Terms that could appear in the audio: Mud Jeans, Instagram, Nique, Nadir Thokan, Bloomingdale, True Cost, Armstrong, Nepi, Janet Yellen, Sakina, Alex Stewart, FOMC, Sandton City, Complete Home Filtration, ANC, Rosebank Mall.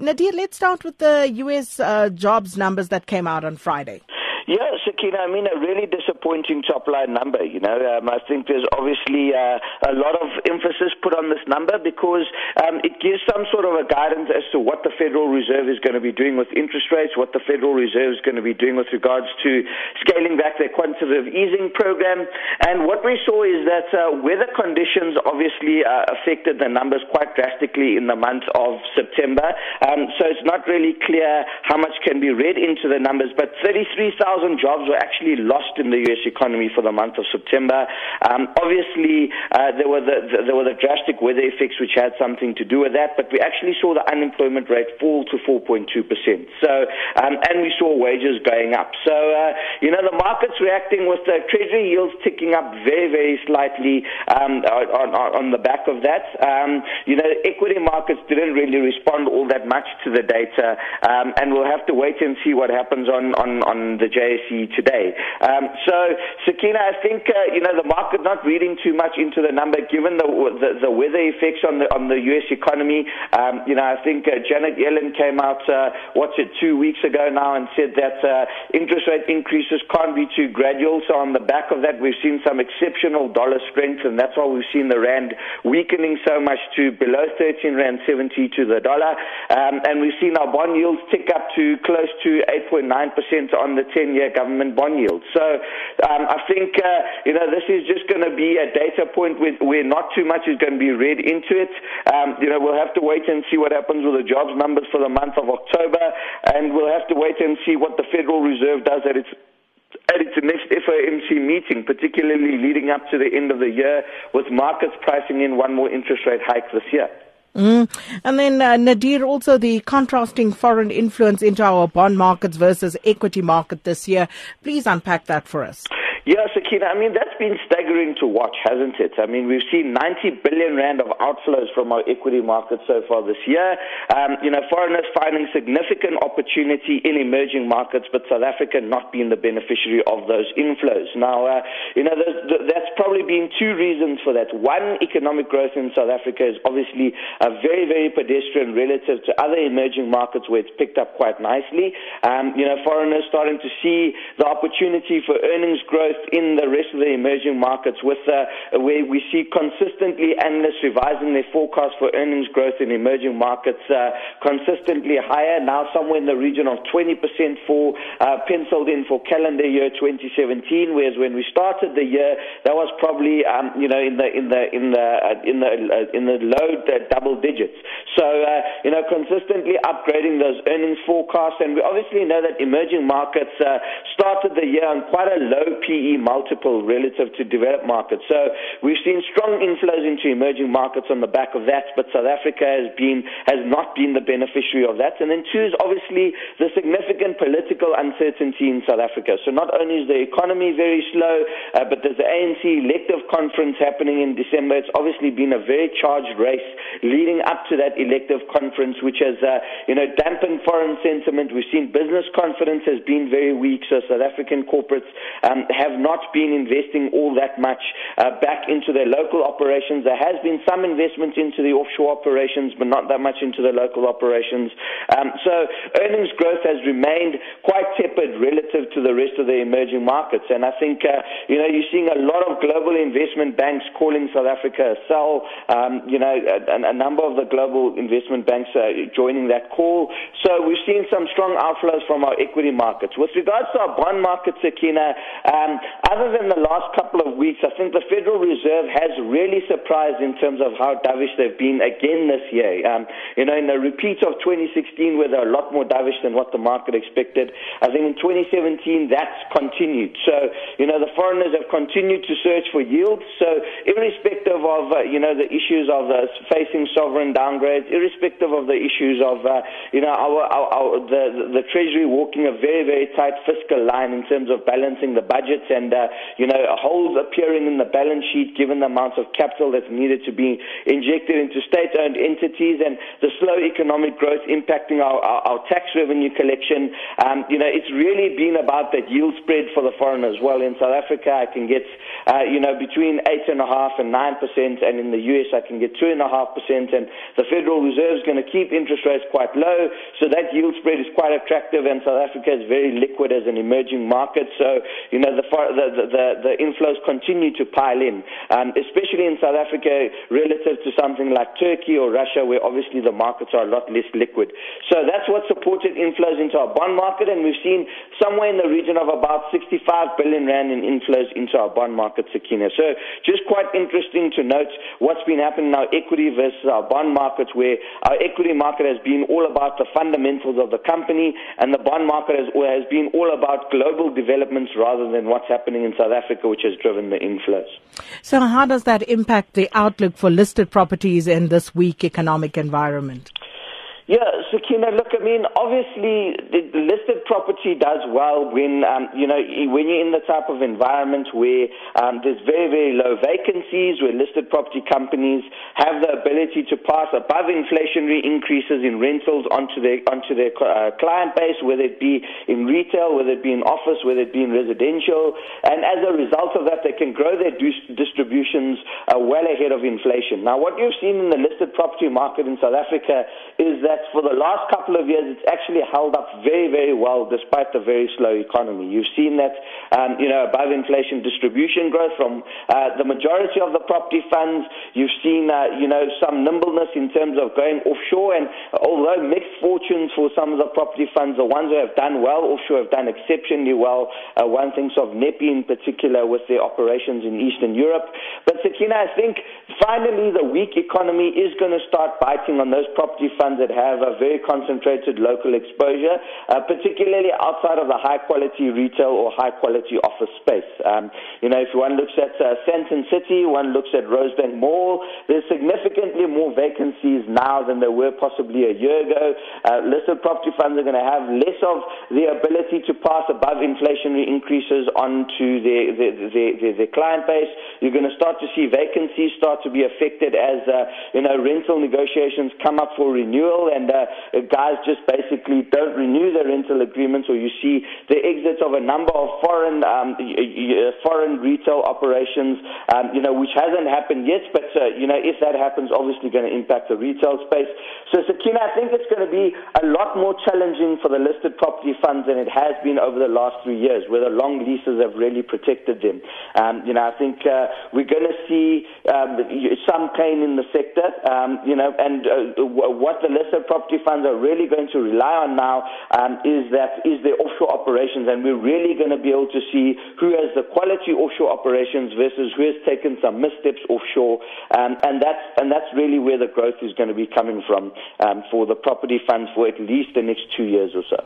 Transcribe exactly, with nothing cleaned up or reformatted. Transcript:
Nadir, let's start with the U S uh, jobs numbers that came out on Friday. Yeah, Sakina, I mean, a really disappointing top-line number, you know. Um, I think there's obviously uh, a lot of emphasis put on this number because um, it gives some sort of a guidance as to what the Federal Reserve is going to be doing with interest rates, what the Federal Reserve is going to be doing with regards to scaling back their quantitative easing program. And what we saw is that uh, weather conditions obviously uh, affected the numbers quite drastically in the month of September. Um, so it's not really clear how much can be read into the numbers, but thirty-three thousand jobs were actually lost in the U S economy for the month of September. Um, obviously, uh, there were the, the there were the drastic weather effects which had something to do with that, but we actually saw the unemployment rate fall to four point two percent. So, um, and we saw wages going up. So, uh, you know, the market's reacting with the Treasury yields ticking up very, very slightly um, on, on, on the back of that. Um, you know, equity markets didn't really respond all that much to the data, um, and we'll have to wait and see what happens on, on, on the J. today. Um, so, Sakina, I think, uh, you know, the market not reading too much into the number, given the the, the weather effects on the on the U S economy. Um, you know, I think uh, Janet Yellen came out, uh, what's it, two weeks ago now and said that uh, interest rate increases can't be too gradual. So on the back of that, we've seen some exceptional dollar strength, and that's why we've seen the rand weakening so much to below thirteen rand seventy to the dollar. Um, and we've seen our bond yields tick up to close to eight point nine percent on the ten year government bond yield. So um, I think, uh, you know, this is just going to be a data point with, where not too much is going to be read into it. Um, you know, we'll have to wait and see what happens with the jobs numbers for the month of October, and we'll have to wait and see what the Federal Reserve does at its at its next F O M C meeting, particularly leading up to the end of the year, with markets pricing in one more interest rate hike this year. Mm. And then, uh, Nadir, also the contrasting foreign influence into our bond markets versus equity market this year. Please unpack that for us. Yeah, Sakina, I mean, that's been staggering to watch, hasn't it? I mean, we've seen ninety billion rand of outflows from our equity market so far this year. Um, you know, foreigners finding significant opportunity in emerging markets, but South Africa not being the beneficiary of those inflows. Now, uh, you know, th- that's probably been two reasons for that. One, economic growth in South Africa is obviously uh, very, very pedestrian relative to other emerging markets where it's picked up quite nicely. Um, you know, foreigners starting to see the opportunity for earnings growth in the rest of the emerging markets, with uh, where we see consistently analysts revising their forecast for earnings growth in emerging markets uh, consistently higher, now somewhere in the region of twenty percent for uh, penciled in for calendar year twenty seventeen, whereas when we started the year, that was probably um, you know in the in the in the uh, in the uh, in the low double digits. So uh, you know consistently upgrading those earnings forecasts, and we obviously know that emerging markets uh, started the year on quite a low P E multiple relative to developed markets. So we've seen strong inflows into emerging markets on the back of that, but South Africa has been has not been the beneficiary of that. And then two is obviously the significant political uncertainty in South Africa. So not only is the economy very slow, uh, but there's the A N C elective conference happening in December. It's obviously been a very charged race leading up to that elective conference, which has uh, you know dampened foreign sentiment. We've seen business confidence has been very weak, so South African corporates um, have not been investing all that much uh, back into their local operations. There has been some investment into the offshore operations, but not that much into the local operations. Um, so earnings growth has remained quite tepid relative to the rest of the emerging markets. And I think, uh, you know, you're seeing a lot of global investment banks calling South Africa a sell, um, you know, a, a number of the global investment banks are joining that call. So we've seen some strong outflows from our equity markets. With regards to our bond market, Sakina, um, other than the last couple of weeks, I think the Federal Reserve has really surprised in terms of how dovish they've been again this year. Um, you know, in a repeat of twenty sixteen, where they're a lot more dovish than what the market expected, I think in twenty seventeen, that's continued. So, you know, the foreigners have continued to search for yields. So, irrespective of, uh, you know, the issues of uh, facing sovereign downgrades, irrespective of the issues of, uh, you know, our, our, our the, the Treasury walking a very, very tight fiscal line in terms of balancing the budget, and, uh, you know, holes appearing in the balance sheet given the amount of capital that's needed to be injected into state-owned entities, and the slow economic growth impacting our, our, our tax revenue collection. Um, you know, it's really been about that yield spread for the foreigners. Well, in South Africa, I can get, uh, you know, between eight point five percent and nine percent, and in the U S, I can get two point five percent, and the Federal Reserve is going to keep interest rates quite low, so that yield spread is quite attractive, and South Africa is very liquid as an emerging market, so, you know, the the, the, the inflows continue to pile in, um, especially in South Africa relative to something like Turkey or Russia, where obviously the markets are a lot less liquid. So that's what supported inflows into our bond market, and we've seen somewhere in the region of about sixty-five billion rand in inflows into our bond market, Sakina. So just quite interesting to note what's been happening in our equity versus our bond markets, where our equity market has been all about the fundamentals of the company, and the bond market has, has been all about global developments rather than what's happening in South Africa, which has driven the inflows. So how does that impact the outlook for listed properties in this weak economic environment? Yeah, Sakina, look, I mean, obviously, the listed property does well when, um, you know, when you're in the type of environment where um, there's very, very low vacancies, where listed property companies have the ability to pass above inflationary increases in rentals onto their, onto their uh, client base, whether it be in retail, whether it be in office, whether it be in residential. And as a result of that, they can grow their distributions uh, well ahead of inflation. Now, what you've seen in the listed property market in South Africa is that for the last couple of years, it's actually held up very, very well despite the very slow economy. You've seen that, um, you know, above inflation distribution growth from uh, the majority of the property funds. You've seen, uh, you know, some nimbleness in terms of going offshore, and although mixed fortunes for some of the property funds, the ones who have done well offshore have done exceptionally well. Uh, one thinks of Nepi in particular with their operations in Eastern Europe. But Sakina, I think finally the weak economy is going to start biting on those property funds that have have a very concentrated local exposure, uh, particularly outside of the high-quality retail or high-quality office space. Um, you know, if one looks at uh, Sandton City, one looks at Rosebank Mall, there's significantly more vacancies now than there were possibly a year ago. Uh, listed property funds are going to have less of the ability to pass above inflationary increases onto their, their, their, their, their client base. You're going to start to see vacancies start to be affected as, uh, you know, rental negotiations come up for renewal, and uh, guys just basically don't renew their rental agreements, or you see the exits of a number of foreign um, foreign retail operations, um, you know, which hasn't happened yet, but, uh, you know, if that happens, obviously going to impact the retail space. So, Sakina, I think it's going to be a lot more challenging for the listed property funds than it has been over the last three years, where the long leases have really protected them. Um, you know, I think uh, we're going to see um, some pain in the sector, um, you know, and uh, what the listed property funds are really going to rely on now um, is that is their offshore operations, and we're really going to be able to see who has the quality offshore operations versus who has taken some missteps offshore, um, and that's and that's really where the growth is going to be coming from um, for the property funds for at least the next two years or so.